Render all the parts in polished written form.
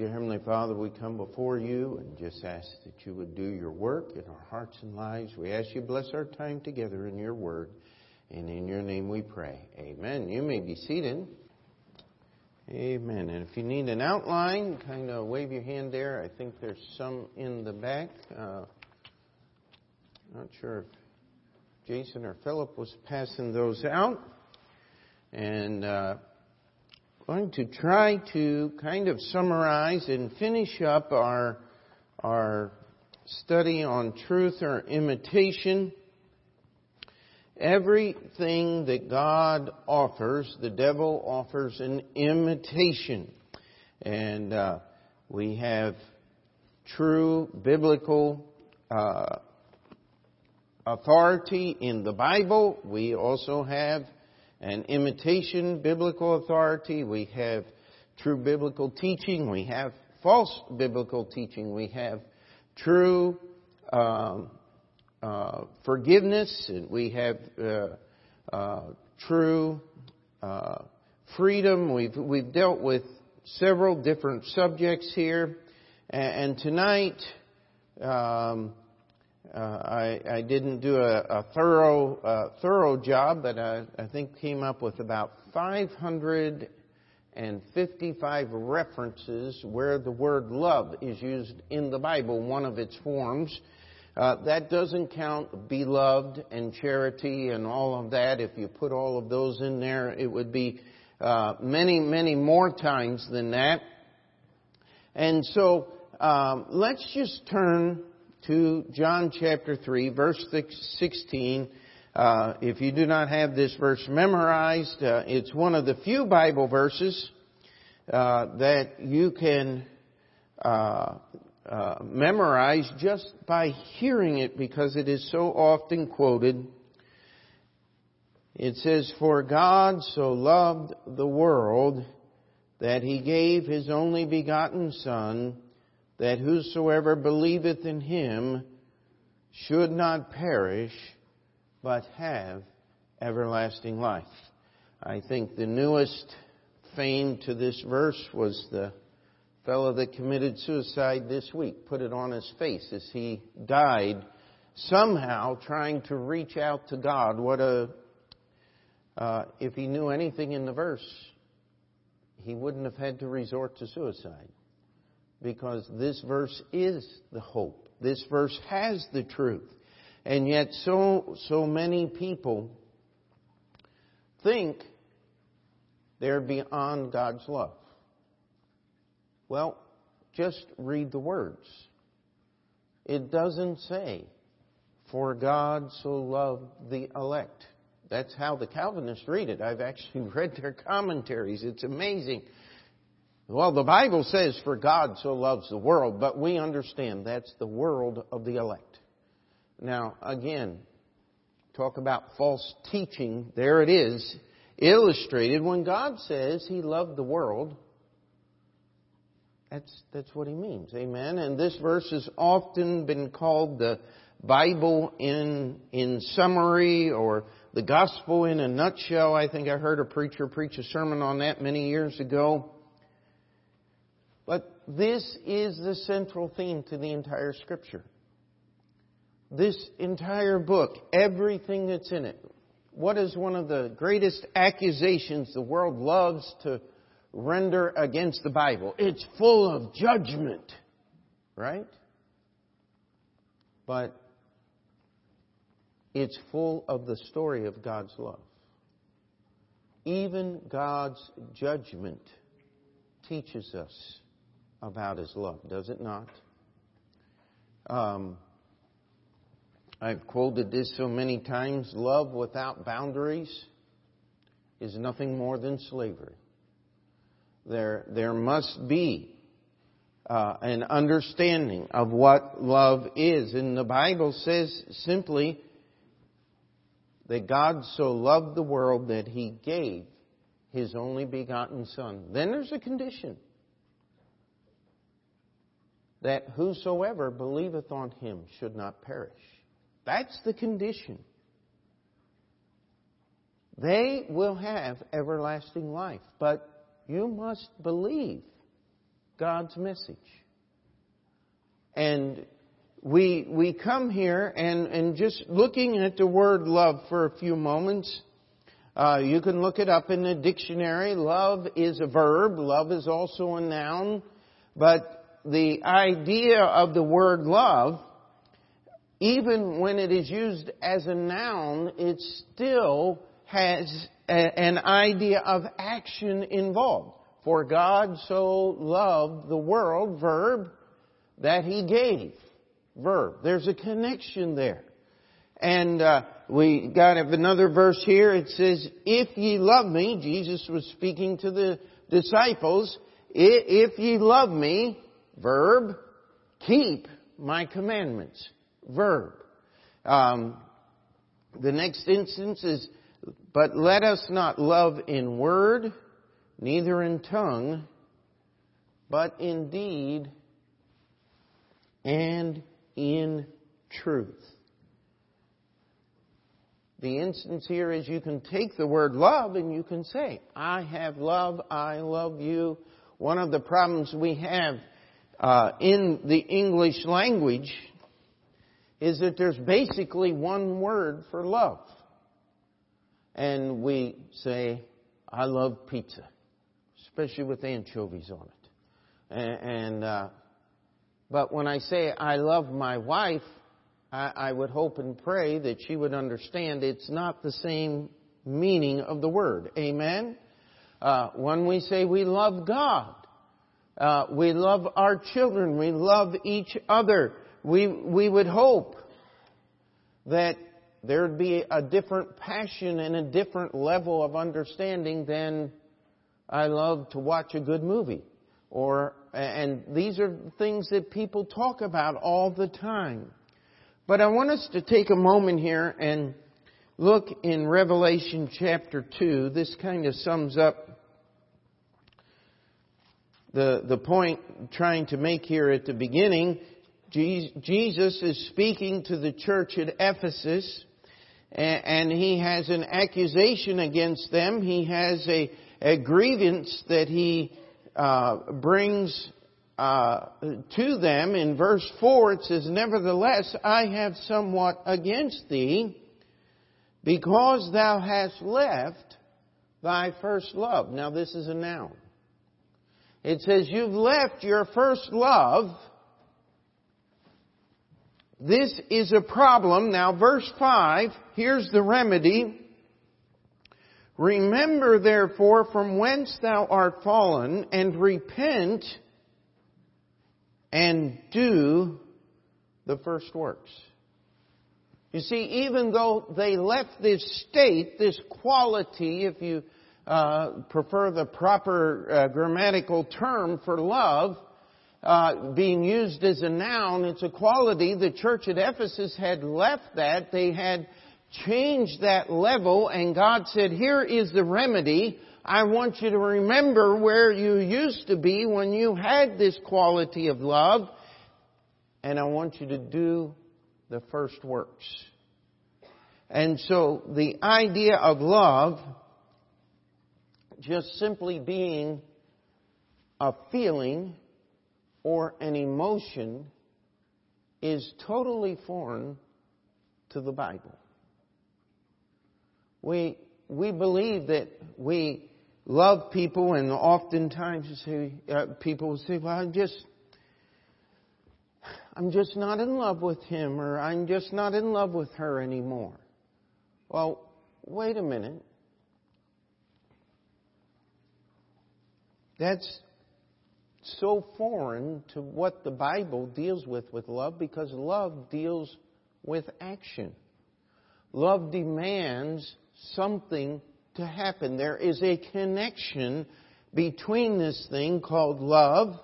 Dear Heavenly Father, we come before you and just ask that you would do your work in our hearts and lives. We ask you bless our time together in your word, and in your name we pray. Amen. You may be seated. Amen. And if you need an outline, kind of wave your hand there. I think there's some in the back. Not sure if Jason or Philip was passing those out. And going to try to kind of summarize and finish up our study on truth or imitation. Everything that God offers, the devil offers an imitation. And we have true biblical authority in the Bible. We also have an imitation biblical authority. We have true biblical teaching. We have false biblical teaching. We have true forgiveness. And we have true freedom. We've dealt with several different subjects here, and tonight I didn't do a thorough job, but I think came up with about 555 references where the word love is used in the Bible, one of its forms. That doesn't count beloved and charity and all of that. If you put all of those in there, it would be many more times than that. And so let's just turn to John chapter 3, verse 16. If you do not have this verse memorized, it's one of the few Bible verses that you can memorize just by hearing it, because it is so often quoted. It says, "For God so loved the world that he gave his only begotten Son, that whosoever believeth in him should not perish, but have everlasting life." I think the newest fame to this verse was the fellow that committed suicide this week, put it on his face as he died, somehow trying to reach out to God. What if he knew anything in the verse, he wouldn't have had to resort to suicide. Because this verse is the hope. This verse has the truth. And yet so many people think they're beyond God's love. Well, just read the words. It doesn't say, "For God so loved the elect." That's how the Calvinists read it. I've actually read their commentaries. It's amazing. Well, the Bible says, "For God so loves the world," but we understand that's the world of the elect. Now, again, talk about false teaching. There it is, illustrated. When God says he loved the world, that's what he means. Amen? And this verse has often been called the Bible in summary, or the gospel in a nutshell. I think I heard a preacher preach a sermon on that many years ago. But this is the central theme to the entire Scripture. This entire book, everything that's in it. What is one of the greatest accusations the world loves to render against the Bible? It's full of judgment, right? But it's full of the story of God's love. Even God's judgment teaches us about his love, does it not? I've quoted this so many times. Love without boundaries is nothing more than slavery. There must be an understanding of what love is. And the Bible says simply that God so loved the world that he gave his only begotten Son. Then there's a condition, that whosoever believeth on him should not perish. That's the condition. They will have everlasting life, but you must believe God's message. And we come here and just looking at the word love for a few moments, you can look it up in the dictionary. Love is a verb. Love is also a noun. But the idea of the word love, even when it is used as a noun, it still has an idea of action involved. For God so loved the world, verb, that He gave, verb. There's a connection there. And we got another verse here. It says, if ye love me, Jesus was speaking to the disciples, if ye love me, verb, keep my commandments, verb. The next instance is, but let us not love in word, neither in tongue, but in deed and in truth. The instance here is you can take the word love and you can say, I have love, I love you. One of the problems we have in the English language is that there's basically one word for love. And we say, I love pizza, especially with anchovies on it. But when I say I love my wife, I would hope and pray that she would understand it's not the same meaning of the word. Amen? When we say we love God, we love our children, we love each other, we would hope that there would be a different passion and a different level of understanding than I love to watch a good movie. And these are things that people talk about all the time. But I want us to take a moment here and look in Revelation chapter 2. This kind of sums up the point I'm trying to make here at the beginning. Jesus is speaking to the church at Ephesus, and he has an accusation against them. He has a grievance that he brings to them. In verse 4 it says, nevertheless, I have somewhat against thee, because thou hast left thy first love. Now this is a noun. It says, you've left your first love. This is a problem. Now, verse 5, here's the remedy. Remember, therefore, from whence thou art fallen, and repent, and do the first works. You see, even though they left this state, this quality, if you prefer the proper grammatical term for love, being used as a noun, it's a quality. The church at Ephesus had left that. They had changed that level, and God said, here is the remedy. I want you to remember where you used to be when you had this quality of love, and I want you to do the first works. And so the idea of love just simply being a feeling or an emotion is totally foreign to the Bible. We believe that we love people, and oftentimes people will say, well, I'm just not in love with him, or I'm just not in love with her anymore. Well, wait a minute. That's so foreign to what the Bible deals with love, because love deals with action. Love demands something to happen. There is a connection between this thing called love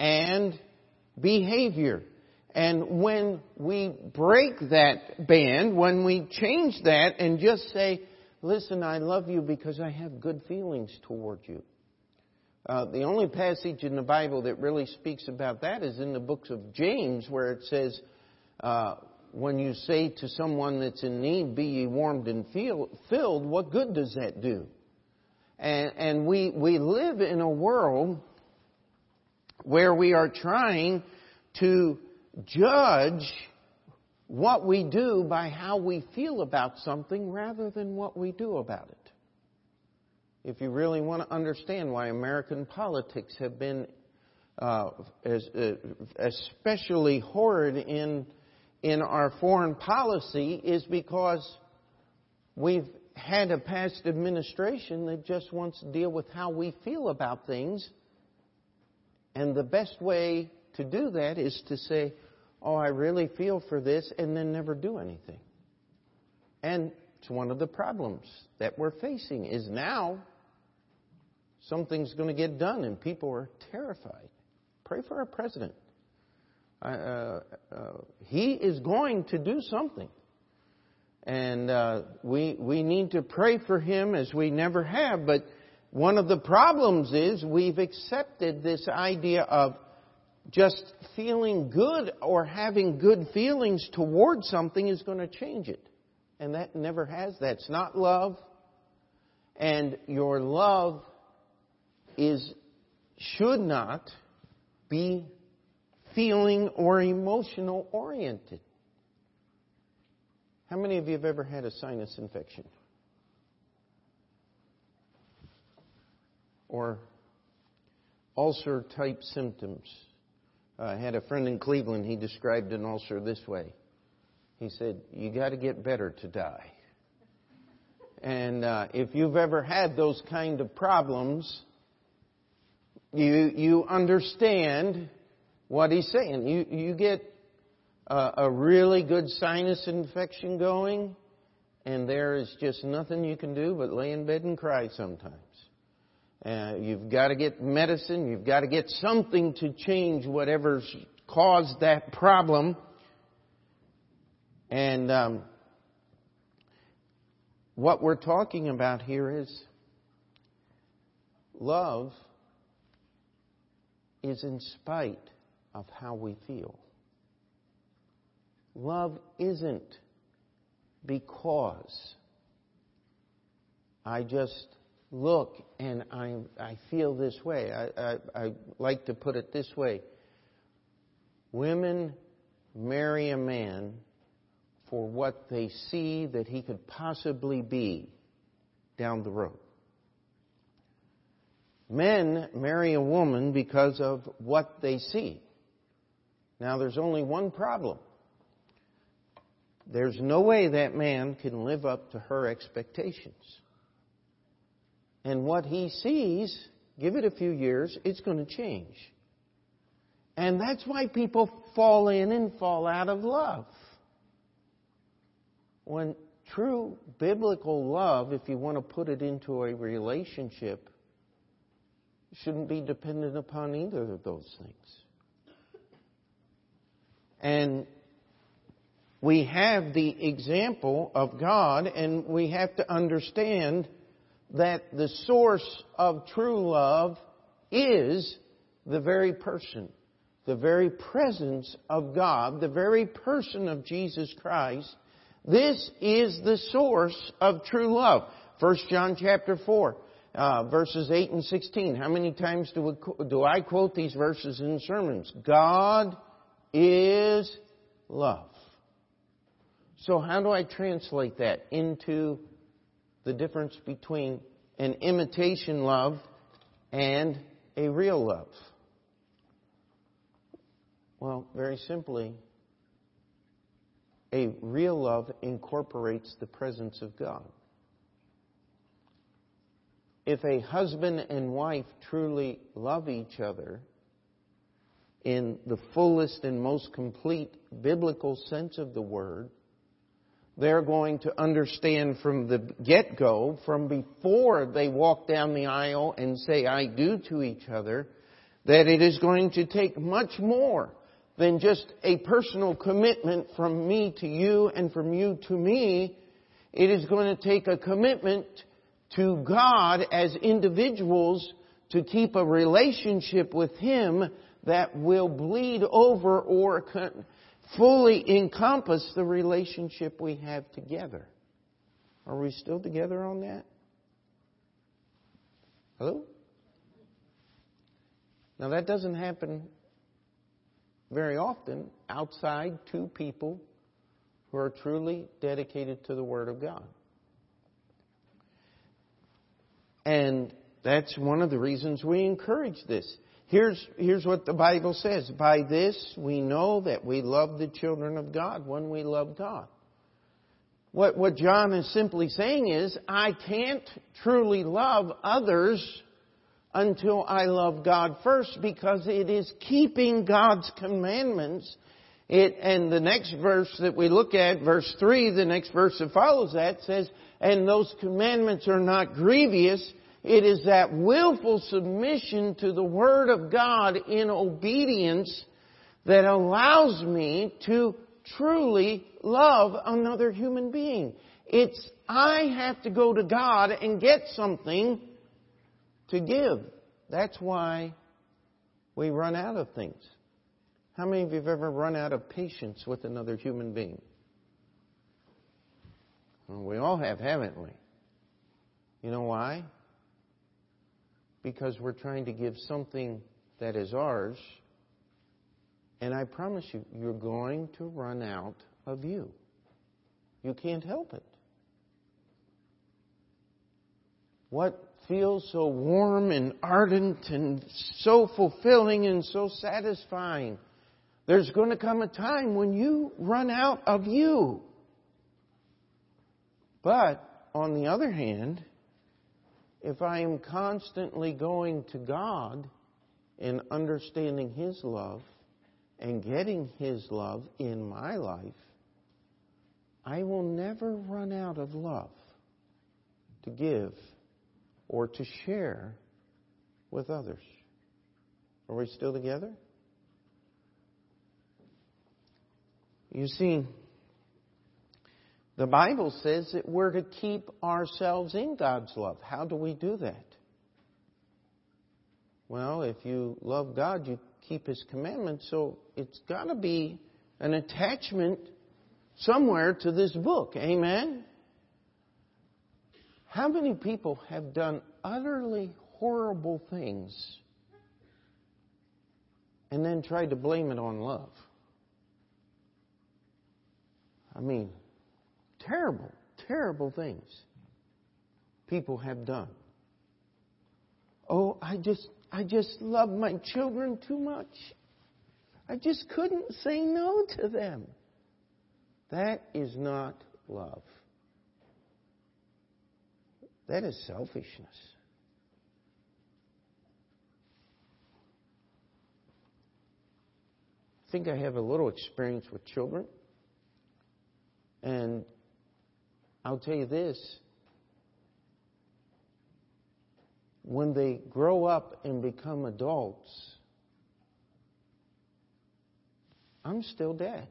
and behavior. And when we break that band, when we change that and just say, listen, I love you because I have good feelings toward you. The only passage in the Bible that really speaks about that is in the books of James, where it says, when you say to someone that's in need, be ye warmed and filled, what good does that do? And we live in a world where we are trying to judge what we do by how we feel about something rather than what we do about it. If you really want to understand why American politics have been especially horrid in our foreign policy, is because we've had a past administration that just wants to deal with how we feel about things. And the best way to do that is to say, oh, I really feel for this, and then never do anything. And it's one of the problems that we're facing is now something's going to get done, and people are terrified. Pray for our president. He is going to do something. And we need to pray for him as we never have. But one of the problems is we've accepted this idea of just feeling good or having good feelings toward something is going to change it. And that never has. That's not love. And your love should not be feeling or emotional oriented. How many of you have ever had a sinus infection? Or ulcer type symptoms? I had a friend in Cleveland, he described an ulcer this way. He said, you got to get better to die. And if you've ever had those kind of problems, you understand what he's saying. You get a really good sinus infection going, and there is just nothing you can do but lay in bed and cry sometimes. You've got to get medicine. You've got to get something to change whatever's caused that problem. And what we're talking about here is love is in spite of how we feel. Love isn't because I just look and I feel this way. I like to put it this way. Women marry a man for what they see that he could possibly be down the road. Men marry a woman because of what they see. Now, there's only one problem. There's no way that man can live up to her expectations. And what he sees, give it a few years, it's going to change. And that's why people fall in and fall out of love. When true biblical love, if you want to put it into a relationship, shouldn't be dependent upon either of those things. And we have the example of God, and we have to understand that the source of true love is the very person, the very presence of God, the very person of Jesus Christ. This is the source of true love. 1 John chapter 4. Verses 8 and 16. How many times do I quote these verses in sermons? God is love. So how do I translate that into the difference between an imitation love and a real love? Well, very simply, a real love incorporates the presence of God. If a husband and wife truly love each other in the fullest and most complete biblical sense of the word, they're going to understand from the get-go, from before they walk down the aisle and say, I do to each other, that it is going to take much more than just a personal commitment from me to you and from you to me. It is going to take a commitment to God as individuals to keep a relationship with Him that will bleed over or fully encompass the relationship we have together. Are we still together on that? Hello? Now, that doesn't happen very often outside two people who are truly dedicated to the Word of God. And that's one of the reasons we encourage this. Here's what the Bible says. By this we know that we love the children of God when we love God. What John is simply saying is, I can't truly love others until I love God first, because it is keeping God's commandments. And the next verse that we look at, verse 3, the next verse that follows that says, and those commandments are not grievous. It is that willful submission to the Word of God in obedience that allows me to truly love another human being. It's I have to go to God and get something to give. That's why we run out of things. How many of you have ever run out of patience with another human being? Well, we all have, haven't we? You know why? Because we're trying to give something that is ours. And I promise you, you're going to run out of you. You can't help it. What feels so warm and ardent and so fulfilling and so satisfying? There's going to come a time when you run out of you. But on the other hand, if I am constantly going to God and understanding His love and getting His love in my life, I will never run out of love to give or to share with others. Are we still together? You see, the Bible says that we're to keep ourselves in God's love. How do we do that? Well, if you love God, you keep His commandments. So it's got to be an attachment somewhere to this book. Amen? How many people have done utterly horrible things and then tried to blame it on love? I mean, terrible, terrible things people have done. Oh, I just love my children too much. I just couldn't say no to them. That is not love. That is selfishness. I think I have a little experience with children. And I'll tell you this, when they grow up and become adults, I'm still dad.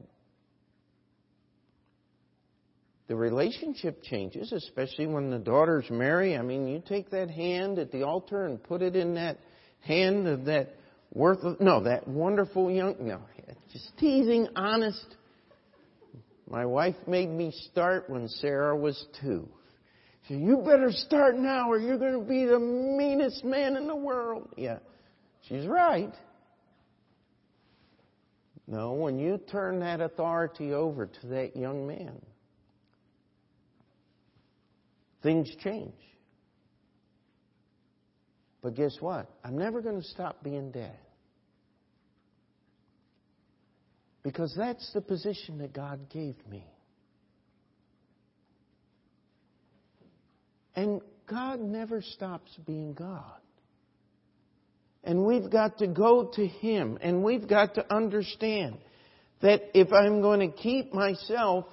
The relationship changes, especially when the daughters marry. I mean, you take that hand at the altar and put it in that hand of that that wonderful just teasing, honest. My wife made me start when Sarah was 2. She said, you better start now or you're going to be the meanest man in the world. Yeah, she's right. No, when you turn that authority over to that young man, things change. But guess what? I'm never going to stop being dad. Because that's the position that God gave me. And God never stops being God. And we've got to go to Him. And we've got to understand that if I'm going to keep myself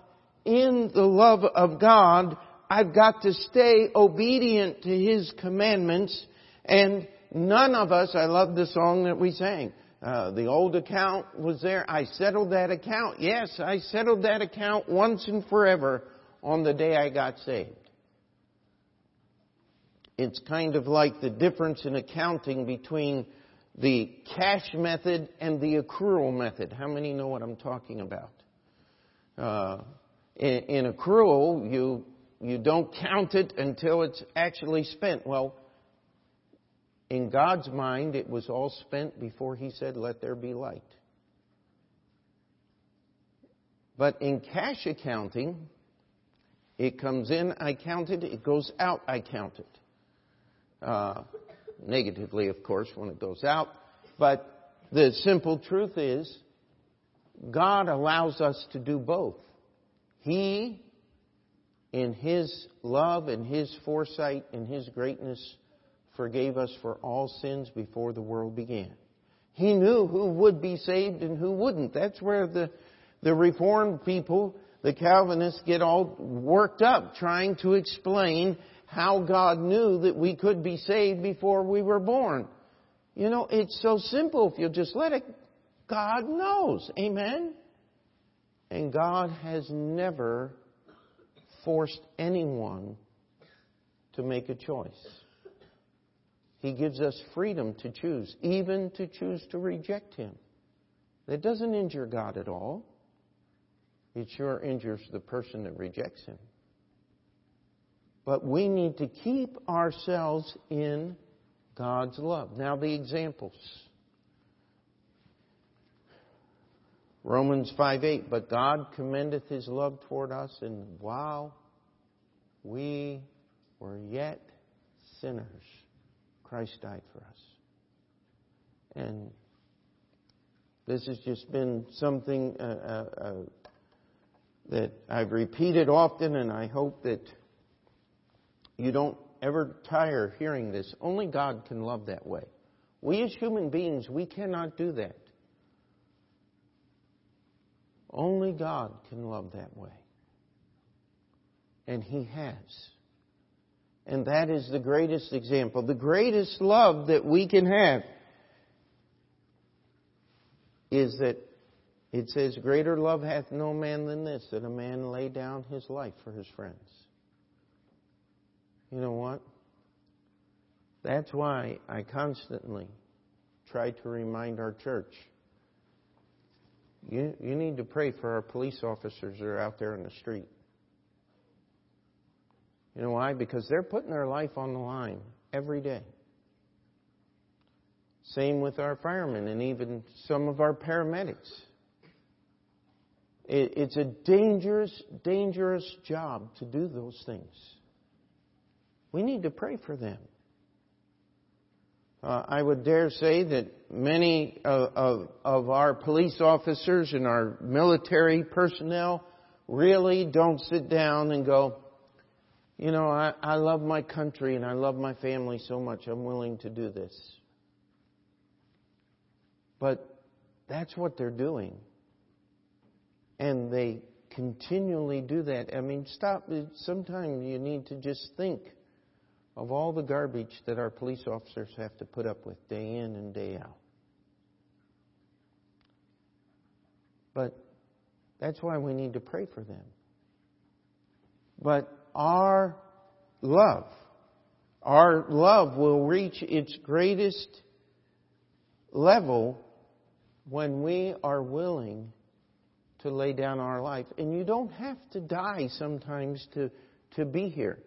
in the love of God, I've got to stay obedient to His commandments. And none of us, I love the song that we sang, the old account was there. I settled that account. Yes, I settled that account once and forever on the day I got saved. It's kind of like the difference in accounting between the cash method and the accrual method. How many know what I'm talking about? In accrual, you don't count it until it's actually spent. Well, In God's mind, it was all spent before he said, let there be light. But in cash accounting, it comes in, I counted, it goes out, I counted. Negatively, of course, when it goes out. But the simple truth is, God allows us to do both. He, in his love, in his foresight, in his greatness, forgave us for all sins before the world began. He knew who would be saved and who wouldn't. That's where the Reformed people, the Calvinists, get all worked up trying to explain how God knew that we could be saved before we were born. You know, it's so simple if you'll just let it. God knows. Amen? And God has never forced anyone to make a choice. He gives us freedom to choose, even to choose to reject him. That doesn't injure God at all. It sure injures the person that rejects him. But we need to keep ourselves in God's love. Now, the examples. Romans 5:8, but God commendeth his love toward us, and while we were yet sinners, Christ died for us. And this has just been something that I've repeated often, and I hope that you don't ever tire hearing this. Only God can love that way. We as human beings, we cannot do that. Only God can love that way. And he has. And that is the greatest example, the greatest love that we can have, is that it says, greater love hath no man than this, that a man lay down his life for his friends. You know what? That's why I constantly try to remind our church, you need to pray for our police officers that are out there in the street. You know why? Because they're putting their life on the line every day. Same with our firemen and even some of our paramedics. It's a dangerous, dangerous job to do those things. We need to pray for them. I would dare say that many of our police officers and our military personnel really don't sit down and go, you know, I love my country and I love my family so much, I'm willing to do this. But that's what they're doing. And they continually do that. I mean, stop. Sometimes you need to just think of all the garbage that our police officers have to put up with day in and day out. But that's why we need to pray for them. But our love will reach its greatest level when we are willing to lay down our life. And you don't have to die sometimes to be here.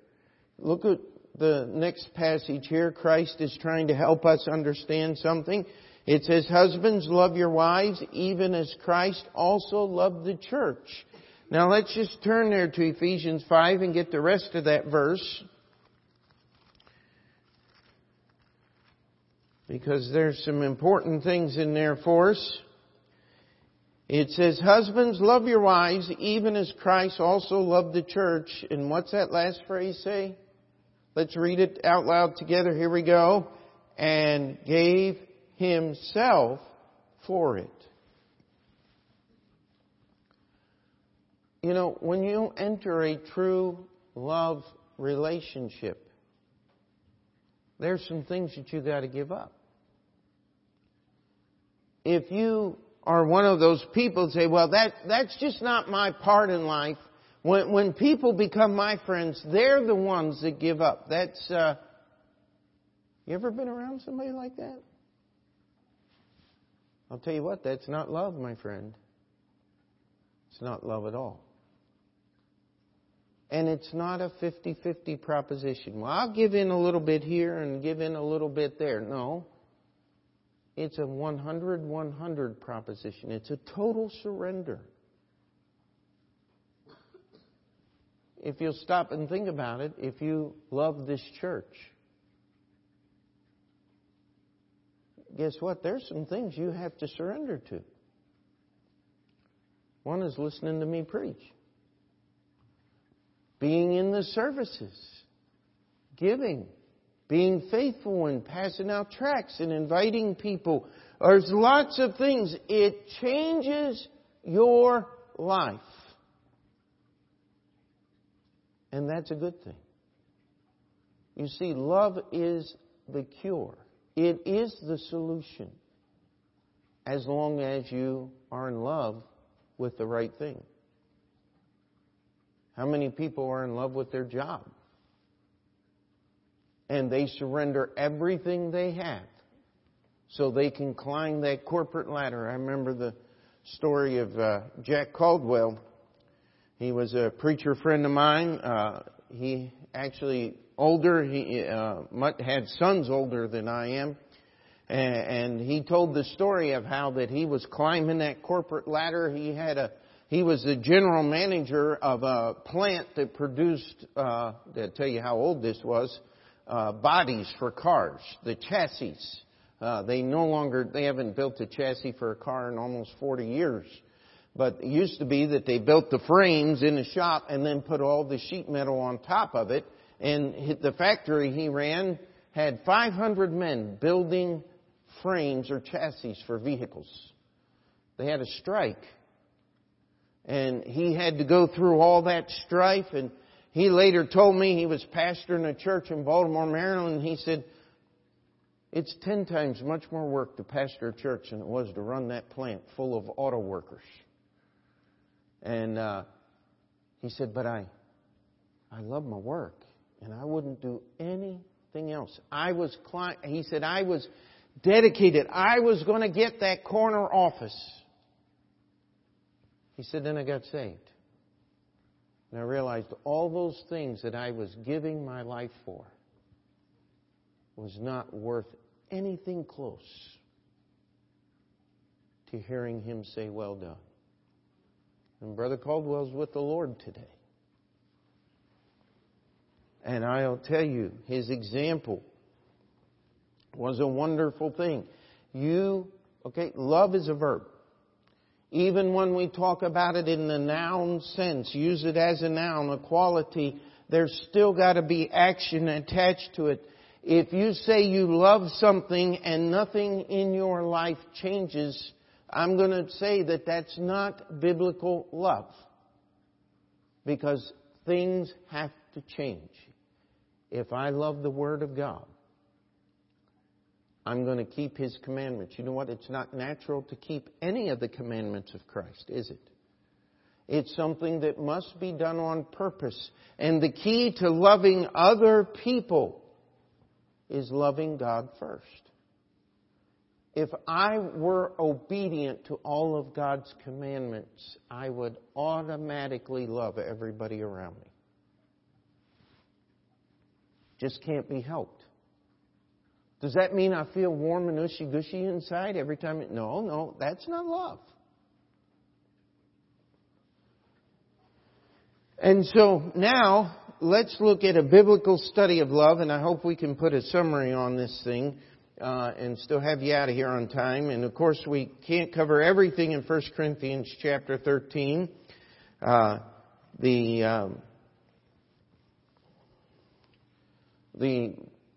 Look at the next passage here. Christ is trying to help us understand something. It says, husbands, love your wives, even as Christ also loved the church. Now let's just turn there to Ephesians 5 and get the rest of that verse, because there's some important things in there for us. It says, husbands, love your wives, even as Christ also loved the church. And what's that last phrase say? Let's read it out loud together. Here we go. And gave himself for it. You know, when you enter a true love relationship, there's some things that you got to give up. If you are one of those people that say, well, that's just not my part in life. When people become my friends, they're the ones that give up. That's, you ever been around somebody like that? I'll tell you what, that's not love, my friend. It's not love at all. And it's not a 50-50 proposition. Well, I'll give in a little bit here and give in a little bit there. No. It's a 100-100 proposition. It's a total surrender. If you'll stop and think about it, if you love this church, guess what? There's some things you have to surrender to. One is listening to me preach. Being in the services. Giving. Being faithful in passing out tracts and inviting people. There's lots of things. It changes your life. And that's a good thing. You see, love is the cure. It is the solution. As long as you are in love with the right thing. How many people are in love with their job? And they surrender everything they have so they can climb that corporate ladder. I remember the story of Jack Caldwell. He was a preacher friend of mine. He actually older. He had sons older than I am. And he told the story of how that he was climbing that corporate ladder. He was the general manager of a plant that produced, to tell you how old this was, bodies for cars, the chassis. They haven't built a chassis for a car in almost 40 years. But it used to be that they built the frames in the shop and then put all the sheet metal on top of it. And the factory he ran had 500 men building frames or chassis for vehicles. They had a strike. And he had to go through all that strife. And he later told me, he was pastoring a church in Baltimore, Maryland. He said, it's 10 times much more work to pastor a church than it was to run that plant full of auto workers. And he said, but I love my work, and I wouldn't do anything else. He said, I was dedicated. I was going to get that corner office. He said, then I got saved. And I realized all those things that I was giving my life for was not worth anything close to hearing him say, well done. And Brother Caldwell's with the Lord today. And I'll tell you, his example was a wonderful thing. Love is a verb. Even when we talk about it in the noun sense, use it as a noun, a quality, there's still got to be action attached to it. If you say you love something and nothing in your life changes, I'm going to say that that's not biblical love. Because things have to change. If I love the Word of God, I'm going to keep His commandments. You know what? It's not natural to keep any of the commandments of Christ, is it? It's something that must be done on purpose. And the key to loving other people is loving God first. If I were obedient to all of God's commandments, I would automatically love everybody around me. Just can't be helped. Does that mean I feel warm and ushy-gushy inside every time? No, that's not love. And so now, let's look at a biblical study of love, and I hope we can put a summary on this thing and still have you out of here on time. And of course, we can't cover everything in 1 Corinthians chapter 13. The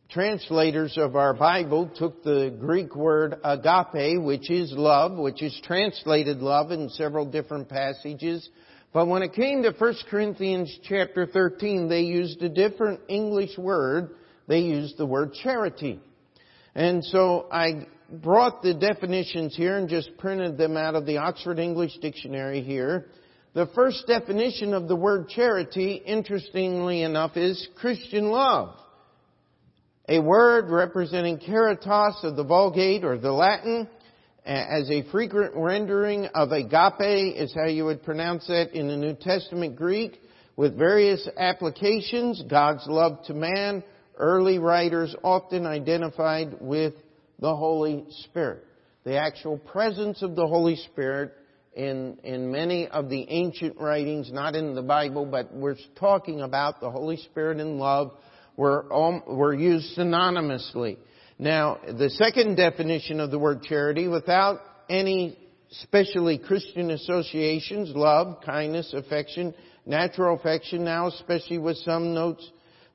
translators of our Bible took the Greek word agape, which is love, which is translated love in several different passages. But when it came to 1 Corinthians chapter 13, they used a different English word. They used the word charity. And so I brought the definitions here and just printed them out of the Oxford English Dictionary here. The first definition of the word charity, interestingly enough, is Christian love. A word representing caritas of the Vulgate or the Latin, as a frequent rendering of agape is how you would pronounce that in the New Testament Greek, With various applications, God's love to man, early writers often identified with the Holy Spirit. The actual presence of the Holy Spirit in many of the ancient writings, not in the Bible, but we're talking about the Holy Spirit and love, were used synonymously. Now, the second definition of the word charity, without any especially Christian associations, love, kindness, affection, natural affection now, especially with some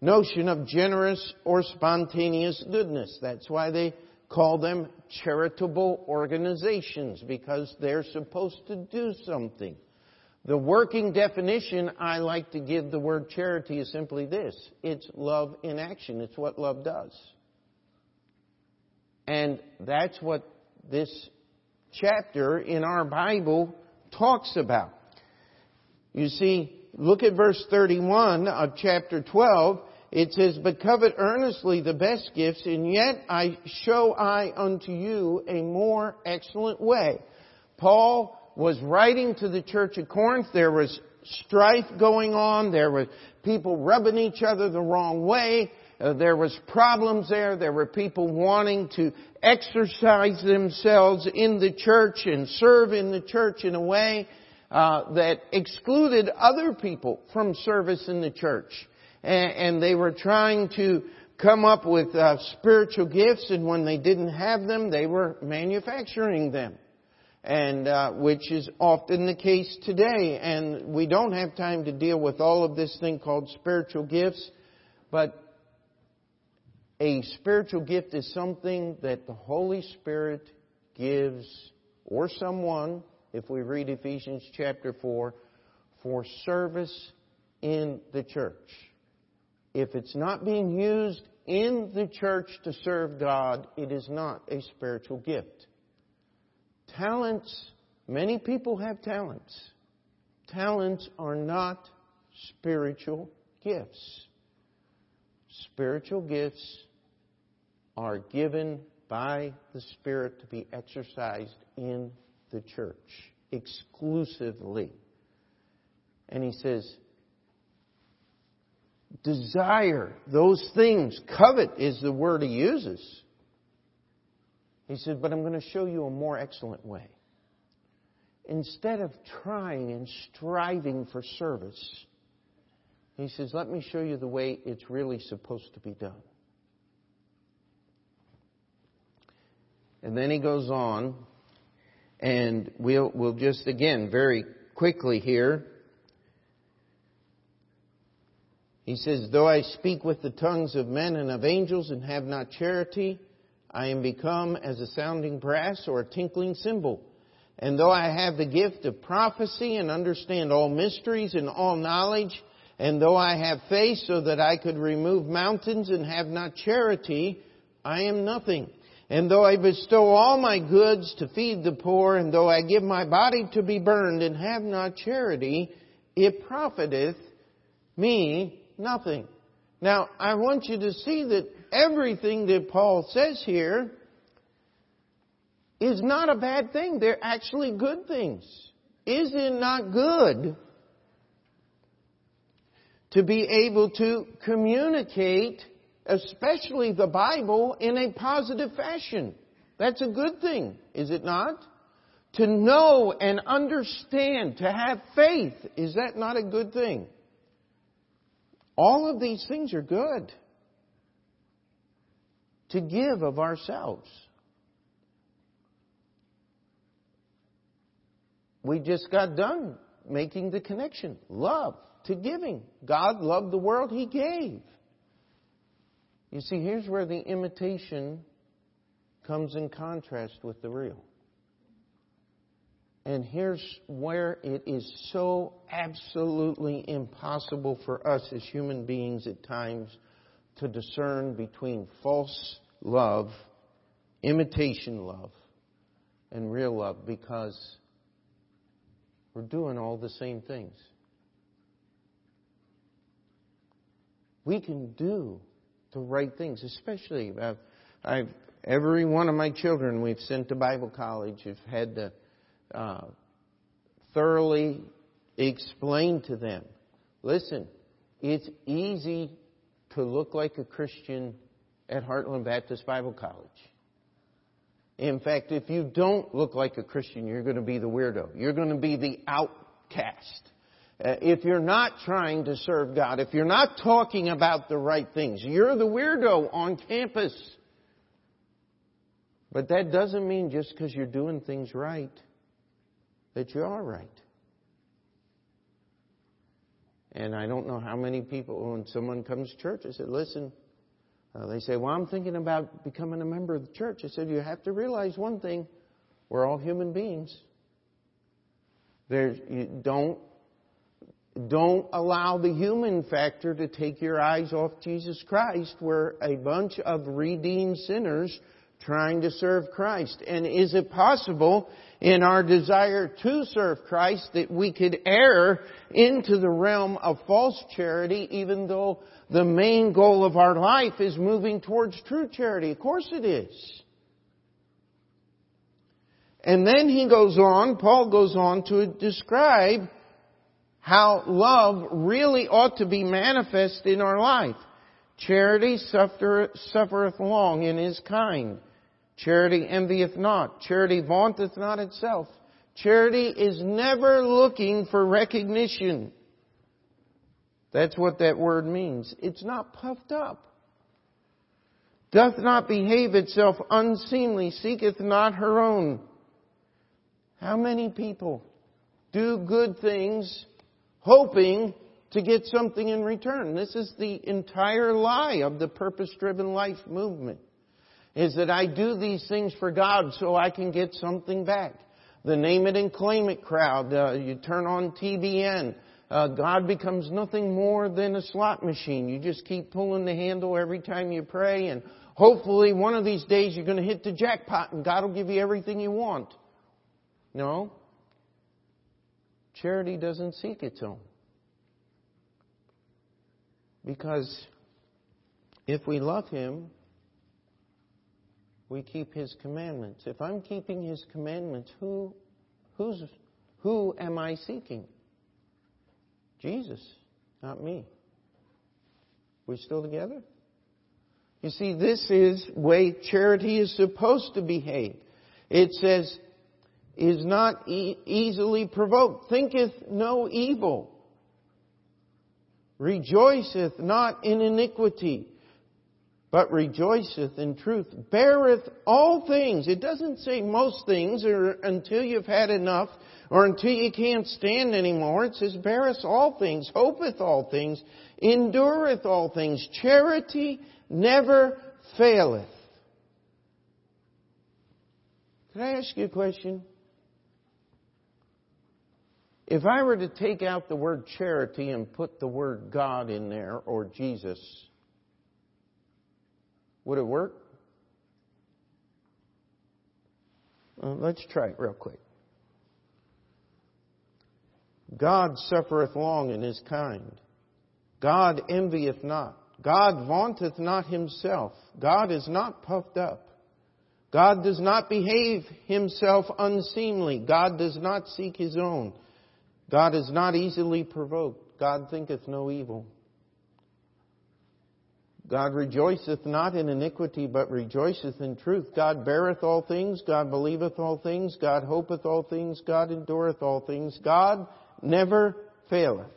notion of generous or spontaneous goodness. That's why they call them charitable organizations, because they're supposed to do something. The working definition I like to give the word charity is simply this. It's love in action. It's what love does. And that's what this chapter in our Bible talks about. You see, look at verse 31 of chapter 12. It says, "But covet earnestly the best gifts, and yet I show unto you a more excellent way." Paul was writing to the church at Corinth. There was strife going on. There were people rubbing each other the wrong way. There was problems there. There were people wanting to exercise themselves in the church and serve in the church in a way that excluded other people from service in the church. And they were trying to come up with spiritual gifts, and when they didn't have them, they were manufacturing them, and which is often the case today. And we don't have time to deal with all of this thing called spiritual gifts, but a spiritual gift is something that the Holy Spirit gives, or someone, if we read Ephesians chapter 4, for service in the church. If it's not being used in the church to serve God, it is not a spiritual gift. Talents, many people have talents. Talents are not spiritual gifts. Spiritual gifts are given by the Spirit to be exercised in the church exclusively. And he says, desire those things. Covet is the word he uses. He said, but I'm going to show you a more excellent way. Instead of trying and striving for service, he says, let me show you the way it's really supposed to be done. And then he goes on, and we'll just again very quickly here. He says, though I speak with the tongues of men and of angels and have not charity, I am become as a sounding brass or a tinkling cymbal. And though I have the gift of prophecy and understand all mysteries and all knowledge, and though I have faith so that I could remove mountains and have not charity, I am nothing. And though I bestow all my goods to feed the poor, and though I give my body to be burned and have not charity, it profiteth me nothing. Now, I want you to see that everything that Paul says here is not a bad thing. They're actually good things. Is it not good to be able to communicate, especially the Bible, in a positive fashion? That's a good thing, is it not? To know and understand, to have faith, is that not a good thing? All of these things are good. To give of ourselves. We just got done making the connection. Love to giving. God loved the world, He gave. You see, here's where the imitation comes in contrast with the real. And here's where it is so absolutely impossible for us as human beings at times to discern between false love, imitation love, and real love, because we're doing all the same things. We can do the right things, especially every one of my children we've sent to Bible college have had to thoroughly explain to them Listen, it's easy to look like a Christian at Heartland Baptist Bible College. In fact, if you don't look like a Christian, you're going to be the weirdo. You're going to be the outcast. If you're not trying to serve God, if you're not talking about the right things, you're the weirdo on campus. But that doesn't mean just because you're doing things right that you are right. And I don't know how many people, when someone comes to church, I said, listen, they say, well, I'm thinking about becoming a member of the church. I said, you have to realize one thing. We're all human beings. Don't allow the human factor to take your eyes off Jesus Christ. We're a bunch of redeemed sinners trying to serve Christ. And is it possible in our desire to serve Christ that we could err into the realm of false charity, even though the main goal of our life is moving towards true charity? Of course it is. And then he goes on, Paul goes on to describe how love really ought to be manifest in our life. Charity suffereth long and is kind. Charity envieth not. Charity vaunteth not itself. Charity is never looking for recognition. That's what that word means. It's not puffed up. Doth not behave itself unseemly. Seeketh not her own. How many people do good things hoping to get something in return? This is the entire lie of the purpose-driven life movement. Is that I do these things for God so I can get something back. The name it and claim it crowd. You turn on TBN. God becomes nothing more than a slot machine. You just keep pulling the handle every time you pray. And hopefully one of these days you're going to hit the jackpot and God will give you everything you want. No. Charity doesn't seek its own. Because if we love Him, we keep His commandments. If I'm keeping His commandments, who am I seeking? Jesus, not me. We're still together? You see, this is the way charity is supposed to behave. It says, is not easily provoked, thinketh no evil. Rejoiceth not in iniquity, but rejoiceth in truth. Beareth all things. It doesn't say most things or until you've had enough or until you can't stand anymore. It says beareth all things, hopeth all things, endureth all things. Charity never faileth. Can I ask you a question? If I were to take out the word charity and put the word God in there, or Jesus, would it work? Let's try it real quick. God suffereth long and is kind. God envieth not. God vaunteth not himself. God is not puffed up. God does not behave himself unseemly. God does not seek his own. God is not easily provoked. God thinketh no evil. God rejoiceth not in iniquity, but rejoiceth in truth. God beareth all things. God believeth all things. God hopeth all things. God endureth all things. God never faileth.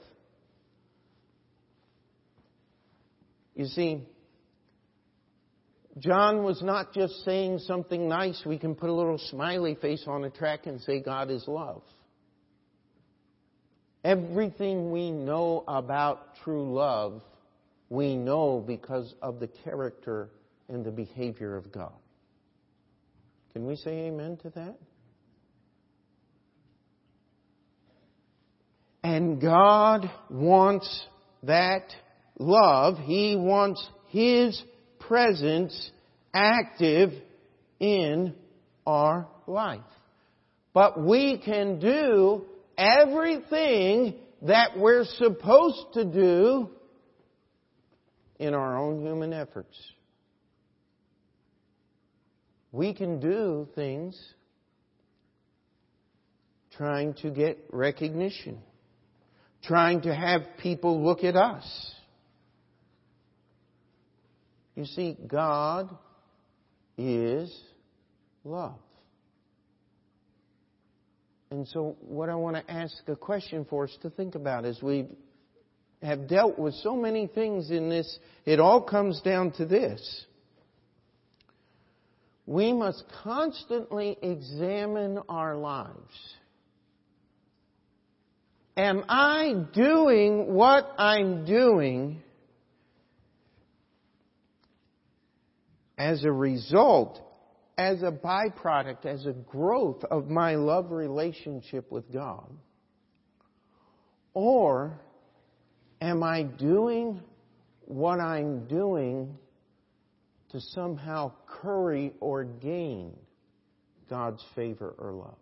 You see, John was not just saying something nice. We can put a little smiley face on a track and say God is love. Everything we know about true love, we know because of the character and the behavior of God. Can we say amen to that? And God wants that love. He wants His presence active in our life. But we can do everything that we're supposed to do in our own human efforts. We can do things trying to get recognition, trying to have people look at us. You see, God is love. And so what I want to ask a question for us to think about is we have dealt with so many things in this, it all comes down to this. We must constantly examine our lives. Am I doing what I'm doing as a result, as a byproduct, as a growth of my love relationship with God? Or am I doing what I'm doing to somehow curry or gain God's favor or love?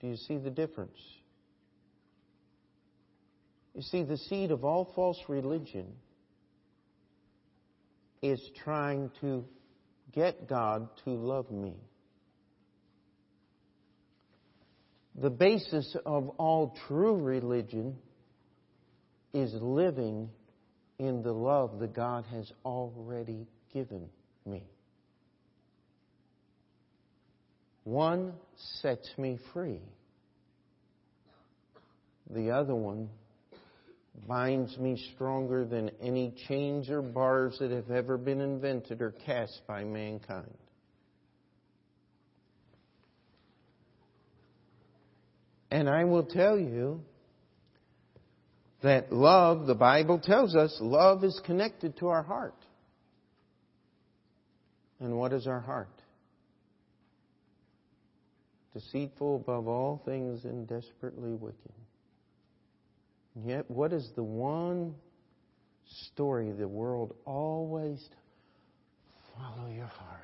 Do you see the difference? You see, the seed of all false religion is trying to get God to love me. The basis of all true religion is living in the love that God has already given me. One sets me free. The other one binds me stronger than any chains or bars that have ever been invented or cast by mankind. And I will tell you that love, the Bible tells us, love is connected to our heart. And what is our heart? Deceitful above all things and desperately wicked. And yet, what is the one story the world always tells? Follow your heart.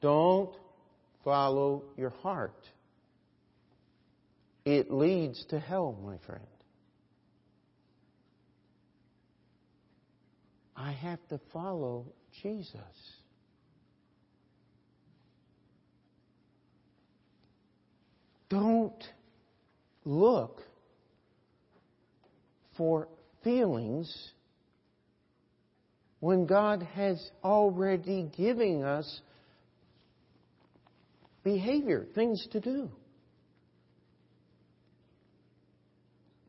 Don't follow your heart. It leads to hell, my friend. I have to follow Jesus. Don't look for feelings when God has already given us behavior, things to do.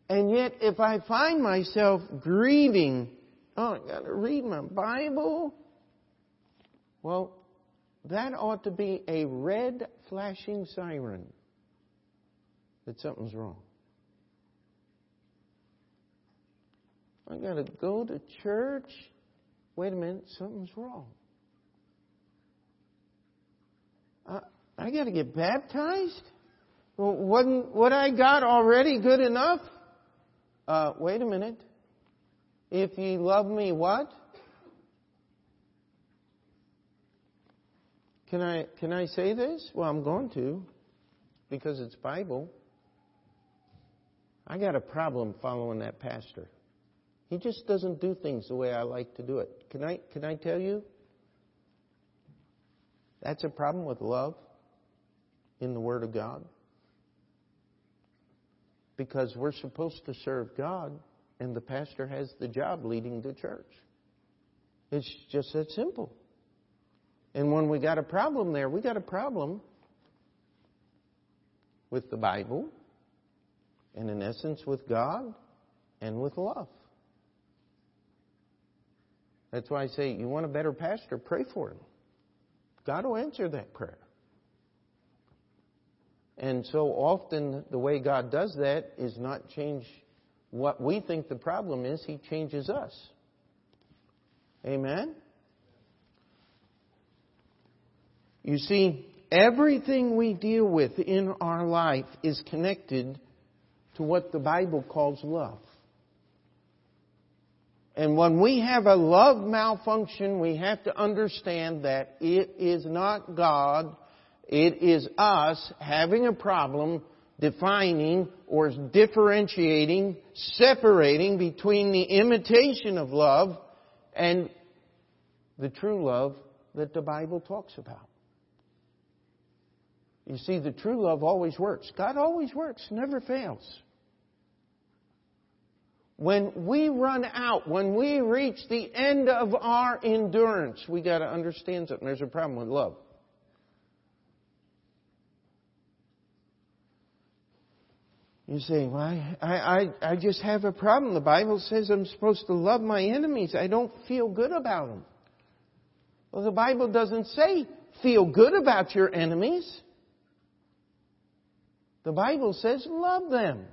And yet, if I find myself grieving, oh, I've got to read my Bible. Well, that ought to be a red flashing siren that something's wrong. I've got to go to church. Wait a minute, something's wrong. I got to get baptized? Well, wasn't what I got already good enough? Wait a minute. If ye love me, what? Can I say this? Well, I'm going to, because it's Bible. I got a problem following that pastor. He just doesn't do things the way I like to do it. Can I tell you? That's a problem with love in the Word of God. Because we're supposed to serve God, and the pastor has the job leading the church. It's just that simple. And when we got a problem there, we got a problem with the Bible, and in essence with God, and with love. That's why I say, you want a better pastor, pray for him. God will answer that prayer. And so often the way God does that is not change what we think the problem is. He changes us. Amen? You see, everything we deal with in our life is connected to what the Bible calls love. And when we have a love malfunction, we have to understand that it is not God. It is us having a problem defining or differentiating, separating between the imitation of love and the true love that the Bible talks about. You see, the true love always works. God always works, never fails. When we run out, when we reach the end of our endurance, we got to understand something. There's a problem with love. You say, well, I just have a problem. The Bible says I'm supposed to love my enemies. I don't feel good about them. Well, the Bible doesn't say feel good about your enemies. The Bible says love them.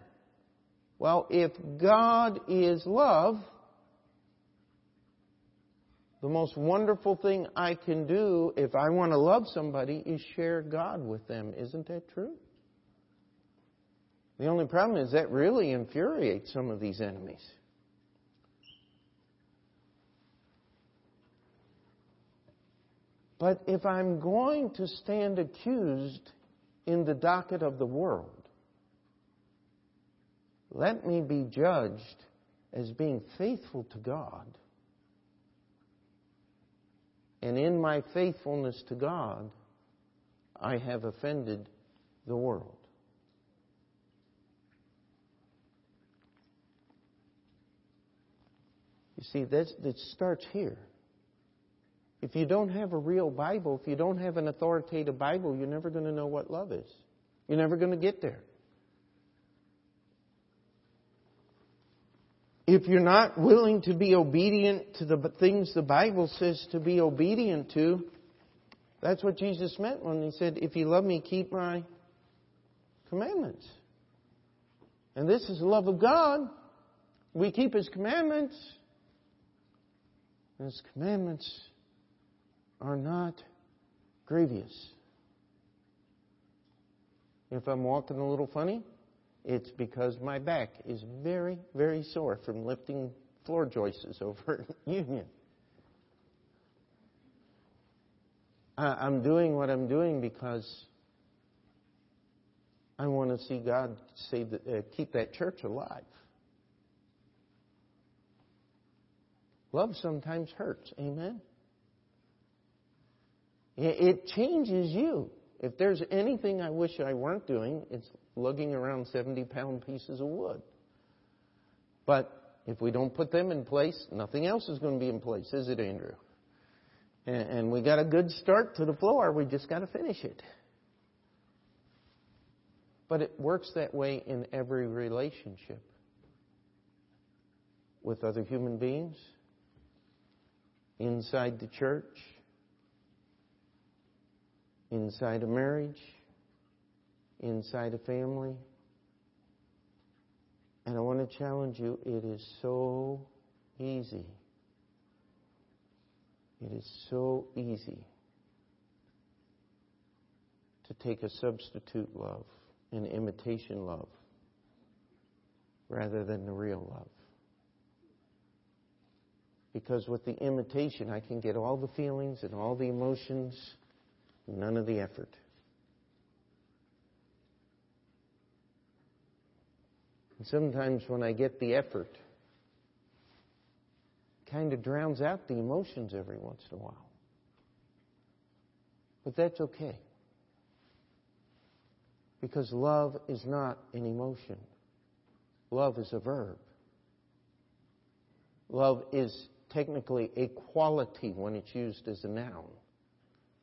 Well, if God is love, the most wonderful thing I can do if I want to love somebody is share God with them. Isn't that true? The only problem is that really infuriates some of these enemies. But if I'm going to stand accused in the docket of the world, let me be judged as being faithful to God. And in my faithfulness to God, I have offended the world. You see, that starts here. If you don't have a real Bible, if you don't have an authoritative Bible, you're never going to know what love is. You're never going to get there. If you're not willing to be obedient to the things the Bible says to be obedient to, that's what Jesus meant when he said, if you love me, keep my commandments. And this is the love of God. We keep His commandments. And His commandments are not grievous. If I'm walking a little funny, it's because my back is very, very sore from lifting floor joists over Union. I'm doing what I'm doing because I want to see God save keep that church alive. Love sometimes hurts. Amen? It changes you. If there's anything I wish I weren't doing, it's lugging around 70-pound pieces of wood. But if we don't put them in place, nothing else is going to be in place, is it, Andrew? And we got a good start to the floor. We just got to finish it. But it works that way in every relationship with other human beings, inside the church, inside a marriage, inside a family. And I want to challenge you, it is so easy. It is so easy to take a substitute love, an imitation love, rather than the real love. Because with the imitation, I can get all the feelings and all the emotions, none of the effort. And sometimes when I get the effort, it kind of drowns out the emotions every once in a while. But that's okay. Because love is not an emotion. Love is a verb. Love is technically a quality when it's used as a noun.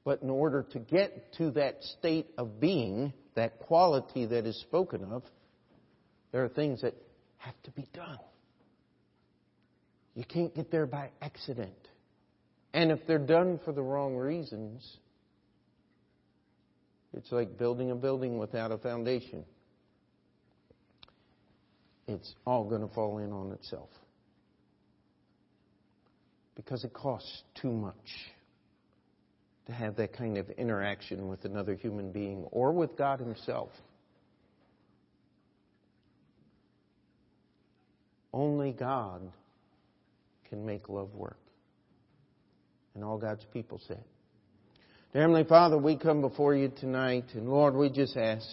But in order to get to that state of being, that quality that is spoken of, there are things that have to be done. You can't get there by accident. And if they're done for the wrong reasons, it's like building a building without a foundation. It's all going to fall in on itself. Because it costs too much to have that kind of interaction with another human being or with God Himself. Only God can make love work. And all God's people said. Dear Heavenly Father, we come before You tonight, and Lord, we just ask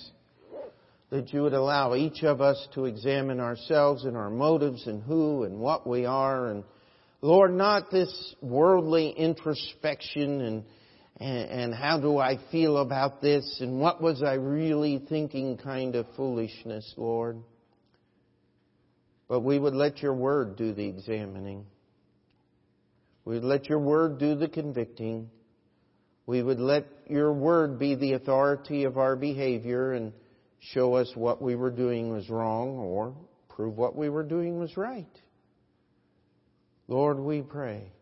that You would allow each of us to examine ourselves and our motives and who and what we are, and Lord, not this worldly introspection and and how do I feel about this, and what was I really thinking kind of foolishness, Lord. But we would let your word do the examining. We would let your word do the convicting. We would let your word be the authority of our behavior and show us what we were doing was wrong or prove what we were doing was right. Lord, we pray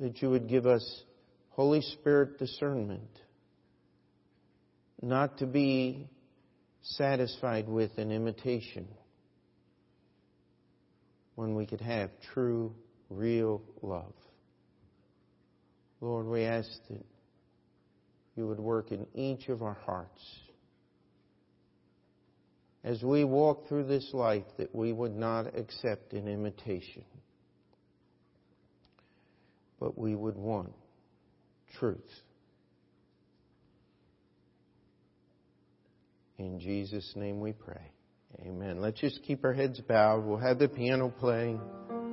that you would give us Holy Spirit discernment, not to be satisfied with an imitation when we could have true, real love. Lord, we ask that you would work in each of our hearts. As we walk through this life, that we would not accept an imitation, but we would want truth. In Jesus' name we pray. Amen. Let's just keep our heads bowed. We'll have the piano playing.